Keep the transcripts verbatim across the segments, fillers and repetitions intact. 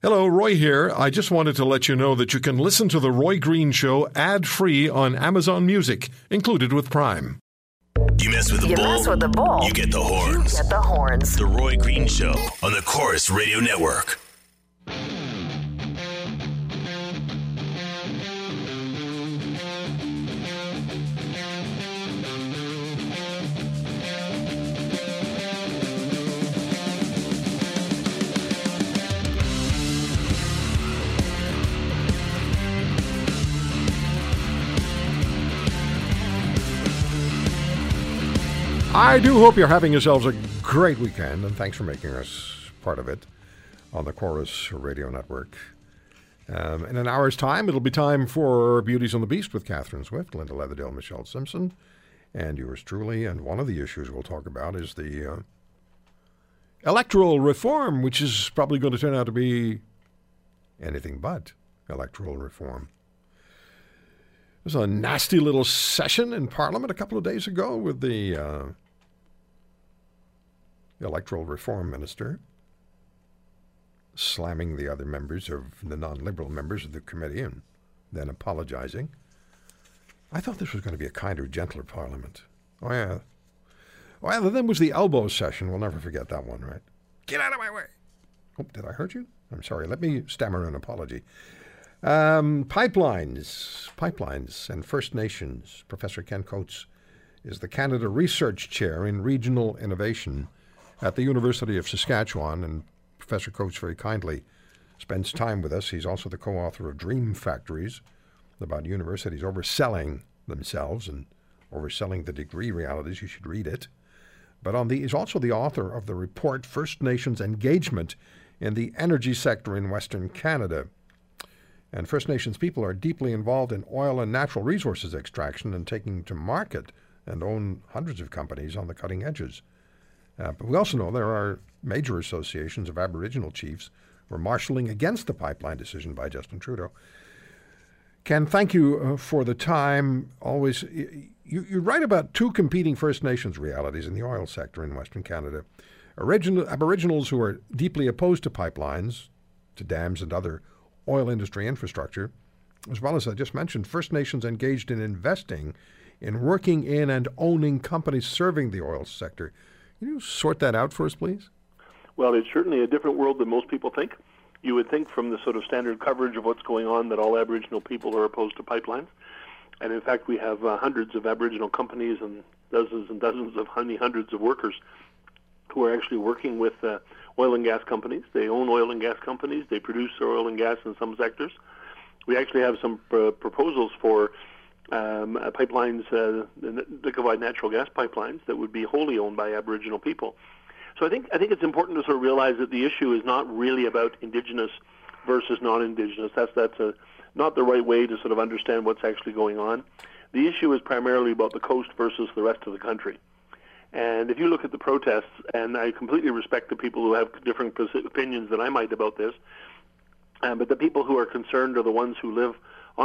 Hello, Roy here. I just wanted to let you know that you can listen to The Roy Green Show ad-free on Amazon Music, included with Prime. You mess with the you bull, mess with the bull. You get the horns. You get the horns. The Roy Green Show on the Chorus Radio Network. I do hope you're having yourselves a great weekend, and thanks for making us part of it on the Chorus Radio Network. Um, in an hour's time, it'll be time for Beauties on the Beast with Catherine Swift, Linda Leatherdale, Michelle Simpson, and yours truly. And one of the issues we'll talk about is the uh, electoral reform, which is probably going to turn out to be anything but electoral reform. There was a nasty little session in Parliament a couple of days ago with the... Uh, The electoral reform minister, slamming the other members of the non-liberal members of the committee and then apologizing. I thought this was going to be a kinder, gentler parliament. Oh, yeah. Well, then was the elbow session. We'll never forget that one, right? Get out of my way. Oh, did I hurt you? I'm sorry. Let me stammer an apology. Um, pipelines. Pipelines and First Nations. Professor Ken Coates is the Canada Research Chair in Regional Innovation at the University of Saskatchewan, and Professor Coates very kindly spends time with us. He's also the co-author of Dream Factories, about universities overselling themselves and overselling the degree realities. You should read it. But on the, he's also the author of the report, First Nations Engagement in the Energy Sector in Western Canada. And First Nations people are deeply involved in oil and natural resources extraction and taking to market and own hundreds of companies on the cutting edges. Uh, but we also know there are major associations of Aboriginal chiefs who are marshalling against the pipeline decision by Justin Trudeau. Ken, thank you uh, for the time. Always, you, you write about two competing First Nations realities in the oil sector in Western Canada. Original, Aboriginals who are deeply opposed to pipelines, to dams and other oil industry infrastructure, as well as, I just mentioned, First Nations engaged in investing in working in and owning companies serving the oil sector. Can you sort that out for us, please? Well, it's certainly a different world than most people think. You would think from the sort of standard coverage of what's going on that all Aboriginal people are opposed to pipelines. And in fact, we have uh, hundreds of Aboriginal companies and dozens and dozens of hundreds of workers who are actually working with uh, oil and gas companies. They own oil and gas companies. They produce oil and gas in some sectors. We actually have some pr- proposals for Um, uh, pipelines, uh, the liquefied natural gas pipelines that would be wholly owned by Aboriginal people. So I think I think it's important to sort of realize that the issue is not really about Indigenous versus non-Indigenous. That's that's a, not the right way to sort of understand what's actually going on. The issue is primarily about the coast versus the rest of the country. And if you look at the protests, and I completely respect the people who have different opinions than I might about this, um, but the people who are concerned are the ones who live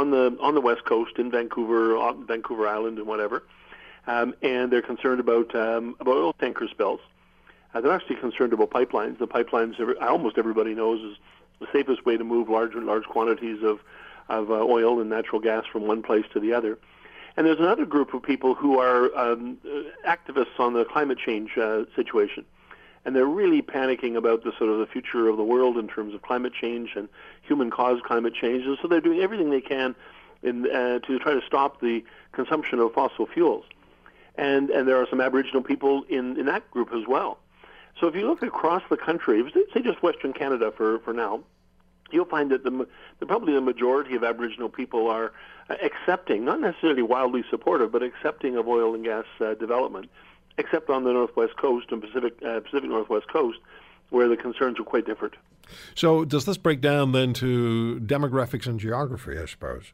on the on the West Coast in Vancouver, on Vancouver Island, and whatever, um, and they're concerned about um, about oil tanker spills. Uh, they're actually concerned about pipelines. The pipelines, every, almost everybody knows, is the safest way to move large and large quantities of of uh, oil and natural gas from one place to the other. And there's another group of people who are um, activists on the climate change uh, situation. And they're really panicking about the sort of the future of the world in terms of climate change and human-caused climate change. And so they're doing everything they can in, uh, to try to stop the consumption of fossil fuels. And and there are some Aboriginal people in, in that group as well. So if you look across the country, say just Western Canada for, for now, you'll find that the, the probably the majority of Aboriginal people are accepting, not necessarily wildly supportive, but accepting of oil and gas uh, development, except on the Northwest Coast and Pacific uh, Pacific Northwest Coast, where the concerns are quite different. So does this break down then to demographics and geography, I suppose?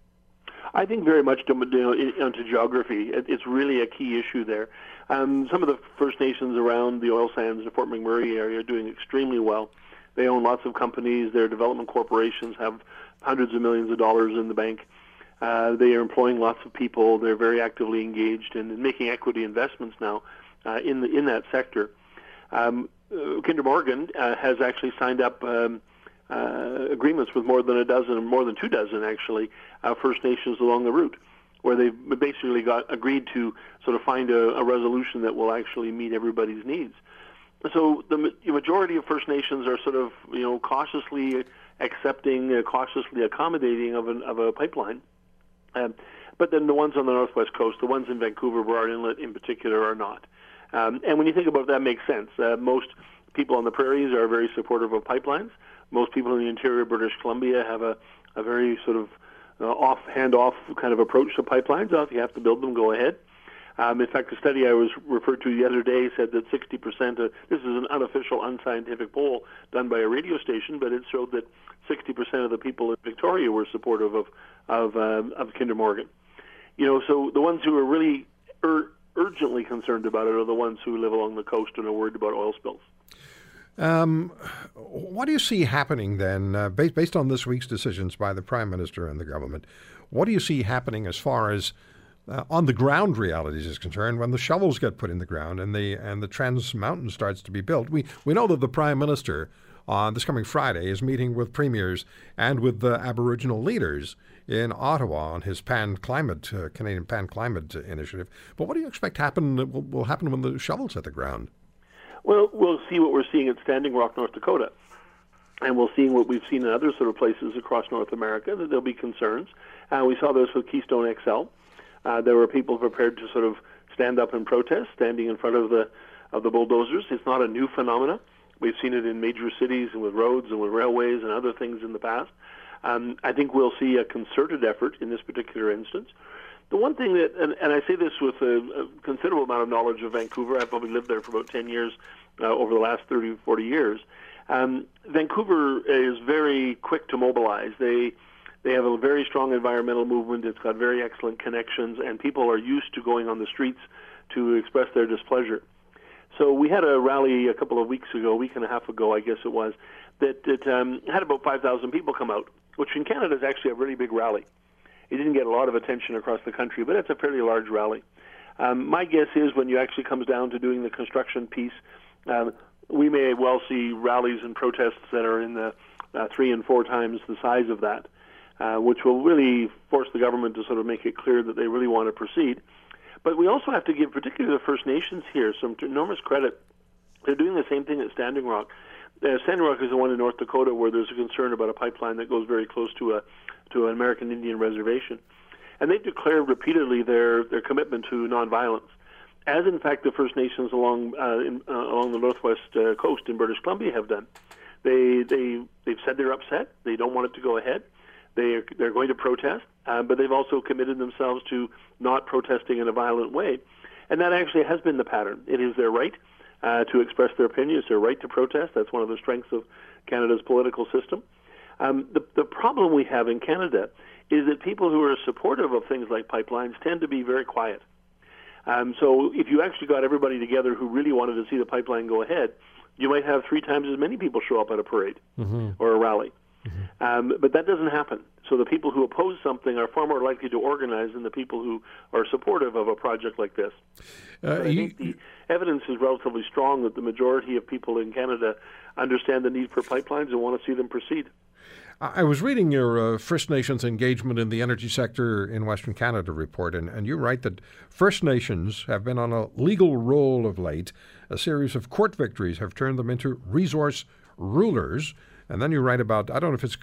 I think very much to, you know, to geography. It's really a key issue there. Um, some of the First Nations around the oil sands, the Fort McMurray area, are doing extremely well. They own lots of companies. Their development corporations have hundreds of millions of dollars in the bank. Uh, they are employing lots of people. They're very actively engaged in making equity investments now Uh, in the in that sector. Um, uh, Kinder Morgan uh, has actually signed up um, uh, agreements with more than a dozen, more than two dozen actually, uh, First Nations along the route, where they've basically got agreed to sort of find a, a resolution that will actually meet everybody's needs. So the majority of First Nations are sort of, you know, cautiously accepting, uh, cautiously accommodating of, an, of a pipeline. Um, but then the ones on the Northwest Coast, the ones in Vancouver, Burrard Inlet in particular, are not. Um, and when you think about it, that makes sense. Uh, most people on the prairies are very supportive of pipelines. Most people in the interior of British Columbia have a, a very sort of uh, off, hand-off kind of approach to pipelines. If you have to build them, go ahead. Um, in fact, a study I was referred to the other day said that sixty percent of, this is an unofficial, unscientific poll done by a radio station, but it showed that sixty percent of the people in Victoria were supportive of of, um, of Kinder Morgan. You know, so the ones who are really ur- urgently concerned about it are the ones who live along the coast and are worried about oil spills. Um, what do you see happening then, uh, based, based on this week's decisions by the Prime Minister and the government? What do you see happening as far as Uh, on the ground realities is concerned, when the shovels get put in the ground and the and the Trans Mountain starts to be built? We we know that the Prime Minister on uh, this coming Friday is meeting with premiers and with the Aboriginal leaders in Ottawa on his Pan Climate uh, Canadian Pan Climate initiative. But what do you expect happen will, will happen when the shovels hit the ground? Well, we'll see what we're seeing at Standing Rock, North Dakota, and we'll see what we've seen in other sort of places across North America, that there'll be concerns. Uh, we saw this with Keystone X L. Uh, there were people prepared to sort of stand up and protest, standing in front of the of the bulldozers. It's not a new phenomena. We've seen it in major cities and with roads and with railways and other things in the past. Um, I think we'll see a concerted effort in this particular instance. The one thing that, and, and I say this with a, a considerable amount of knowledge of Vancouver, I've probably lived there for about ten years uh, over the last thirty, forty years. Um, Vancouver is very quick to mobilize. They They have a very strong environmental movement. It's got very excellent connections, and people are used to going on the streets to express their displeasure. So we had a rally a couple of weeks ago, a week and a half ago, I guess it was, that, that um, had about five thousand people come out, which in Canada is actually a really big rally. It didn't get a lot of attention across the country, but it's a fairly large rally. Um, my guess is when you actually comes down to doing the construction piece, um, we may well see rallies and protests that are in the uh, three and four times the size of that. Uh, which will really force the government to sort of make it clear that they really want to proceed. But we also have to give, particularly the First Nations here, some enormous credit. They're doing the same thing at Standing Rock. Uh, Standing Rock is the one in North Dakota where there's a concern about a pipeline that goes very close to a to an American Indian reservation. And they've declared repeatedly their, their commitment to nonviolence, as in fact the First Nations along uh, in, uh, along the Northwest uh, coast in British Columbia have done. They, they, they've said they're upset. They don't want it to go ahead. They are, they're going to protest, uh, but they've also committed themselves to not protesting in a violent way. And that actually has been the pattern. It is their right uh, to express their opinion. It's their right to protest. That's one of the strengths of Canada's political system. Um, the, the problem we have in Canada is that people who are supportive of things like pipelines tend to be very quiet. Um, so if you actually got everybody together who really wanted to see the pipeline go ahead, you might have three times as many people show up at a parade mm-hmm. or a rally. Mm-hmm. Um, but that doesn't happen. So the people who oppose something are far more likely to organize than the people who are supportive of a project like this. Uh, I you, think the evidence is relatively strong that the majority of people in Canada understand the need for pipelines and want to see them proceed. I was reading your uh, First Nations Engagement in the Energy Sector in Western Canada report, and, and you write that First Nations have been on a legal roll of late. A series of court victories have turned them into resource rulers. And then you write about, I don't know if it's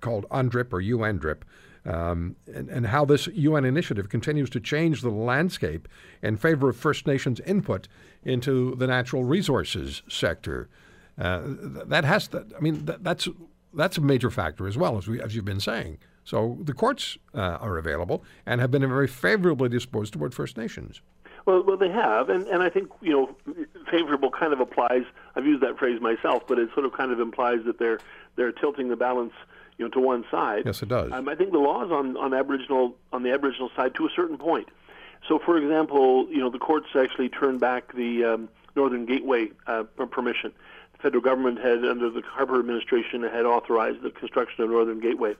called UNDRIP or UNDRIP, um, and, and how this U N initiative continues to change the landscape in favor of First Nations input into the natural resources sector. Uh, that has, to, I mean, that, that's that's a major factor as well, as we as you've been saying. So the courts uh, are available and have been very favorably disposed toward First Nations. Well, well, they have, and, and I think, you know, favorable kind of applies. I've used that phrase myself, but it sort of kind of implies that they're they're tilting the balance, you know, to one side. Yes, it does. Um, I think the laws on, on Aboriginal on the Aboriginal side to a certain point. So, for example, you know, the courts actually turned back the um, Northern Gateway uh, permission. The federal government had, under the Harper administration, had authorized the construction of Northern Gateway,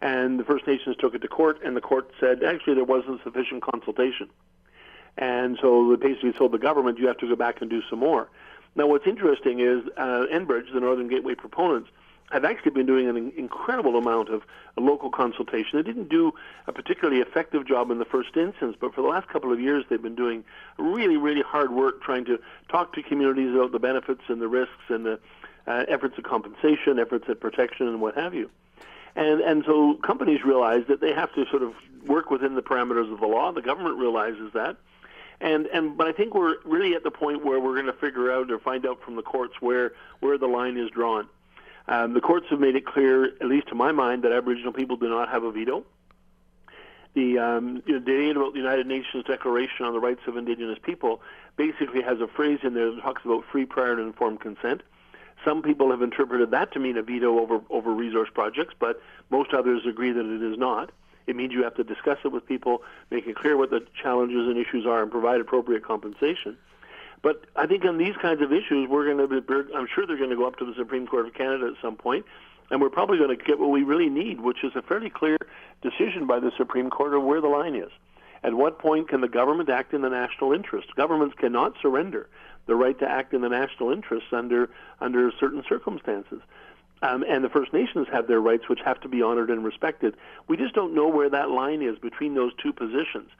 and the First Nations took it to court, and the court said actually there wasn't sufficient consultation. And so they basically told the government, you have to go back and do some more. Now, what's interesting is uh, Enbridge, the Northern Gateway proponents, I've actually been doing an incredible amount of local consultation. They didn't do a particularly effective job in the first instance, but for the last couple of years they've been doing really, really hard work trying to talk to communities about the benefits and the risks and the uh, efforts of compensation, efforts at protection, and what have you. And and so companies realize that they have to sort of work within the parameters of the law. The government realizes that. And and but I think we're really at the point where we're going to figure out or find out from the courts where, where the line is drawn. Um, the courts have made it clear, at least to my mind, that Aboriginal people do not have a veto. The um, you know, debate about the United Nations Declaration on the Rights of Indigenous People basically has a phrase in there that talks about free, prior, and informed consent. Some people have interpreted that to mean a veto over, over resource projects, but most others agree that it is not. It means you have to discuss it with people, make it clear what the challenges and issues are, and provide appropriate compensation. But I think on these kinds of issues, we're going to be, I'm sure they're going to go up to the Supreme Court of Canada at some point, and we're probably going to get what we really need, which is a fairly clear decision by the Supreme Court of where the line is. At what point can the government act in the national interest? Governments cannot surrender the right to act in the national interest under under certain circumstances. Um, and the First Nations have their rights, which have to be honored and respected. We just don't know where that line is between those two positions.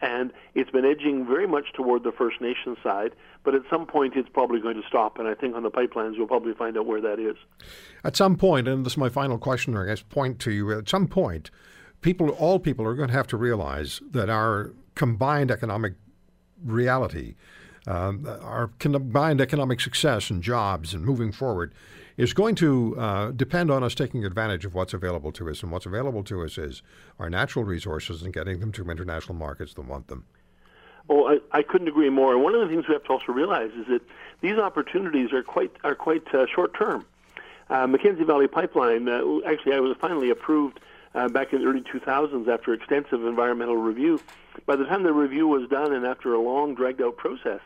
And it's been edging very much toward the First Nations side, but at some point it's probably going to stop. And I think on the pipelines, we'll probably find out where that is. At some point, and this is my final question, I guess, point to you, at some point, people, all people are going to have to realize that our combined economic reality, um, our combined economic success and jobs and moving forward is going to uh, depend on us taking advantage of what's available to us. And what's available to us is our natural resources and getting them to international markets that want them. Oh, I, I couldn't agree more. One of the things we have to also realize is that these opportunities are quite, are quite uh, short-term. Uh, Mackenzie Valley Pipeline, uh, actually, I was finally approved uh, back in the early two thousands after extensive environmental review. By the time the review was done and after a long, dragged-out process,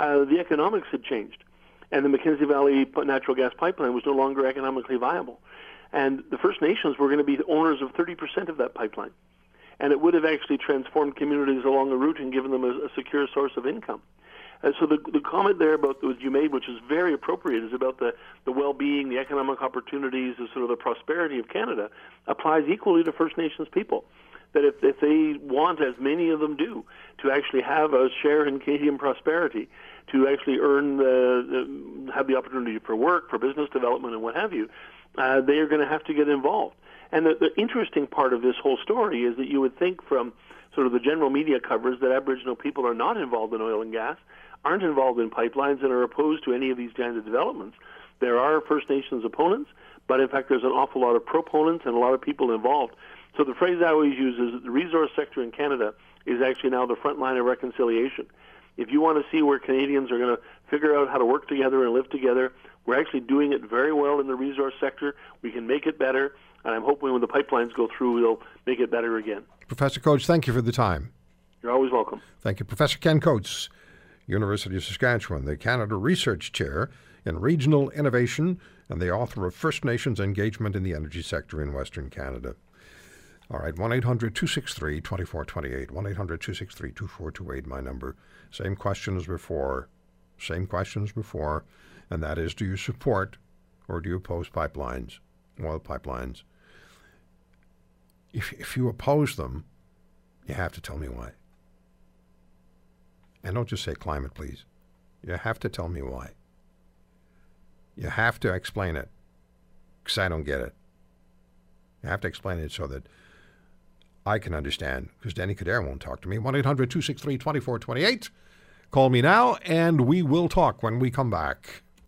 uh, the economics had changed. And the Mackenzie Valley natural gas pipeline was no longer economically viable. And the First Nations were going to be the owners of thirty percent of that pipeline. And it would have actually transformed communities along the route and given them a, a secure source of income. And so the, the comment there about that you made, which is very appropriate, is about the, the well-being, the economic opportunities, the sort of the prosperity of Canada, applies equally to First Nations people. That if, if they want, as many of them do, to actually have a share in Canadian prosperity, to actually earn, the, the, have the opportunity for work, for business development, and what have you, uh, they are going to have to get involved. And the, the interesting part of this whole story is that you would think from sort of the general media coverage that Aboriginal people are not involved in oil and gas, aren't involved in pipelines, and are opposed to any of these kinds of developments. There are First Nations opponents, but in fact there's an awful lot of proponents and a lot of people involved. So the phrase I always use is that the resource sector in Canada is actually now the front line of reconciliation. If you want to see where Canadians are going to figure out how to work together and live together, we're actually doing it very well in the resource sector. We can make it better, and I'm hoping when the pipelines go through, we'll make it better again. Professor Coates, thank you for the time. You're always welcome. Thank you. Professor Ken Coates, University of Saskatchewan, the Canada Research Chair in Regional Innovation and the author of First Nations Engagement in the Energy Sector in Western Canada. All right, one eight hundred two six three two four two eight, one eight hundred two six three two four two eight, my number. Same question as before, same question as before, and that is, do you support or do you oppose pipelines, oil pipelines? If, if you oppose them, you have to tell me why. And don't just say climate, please. You have to tell me why. You have to explain it, because I don't get it. You have to explain it so that I can understand, because Danny Kader won't talk to me. one eight hundred two six three two four two eight. Call me now, and we will talk when we come back.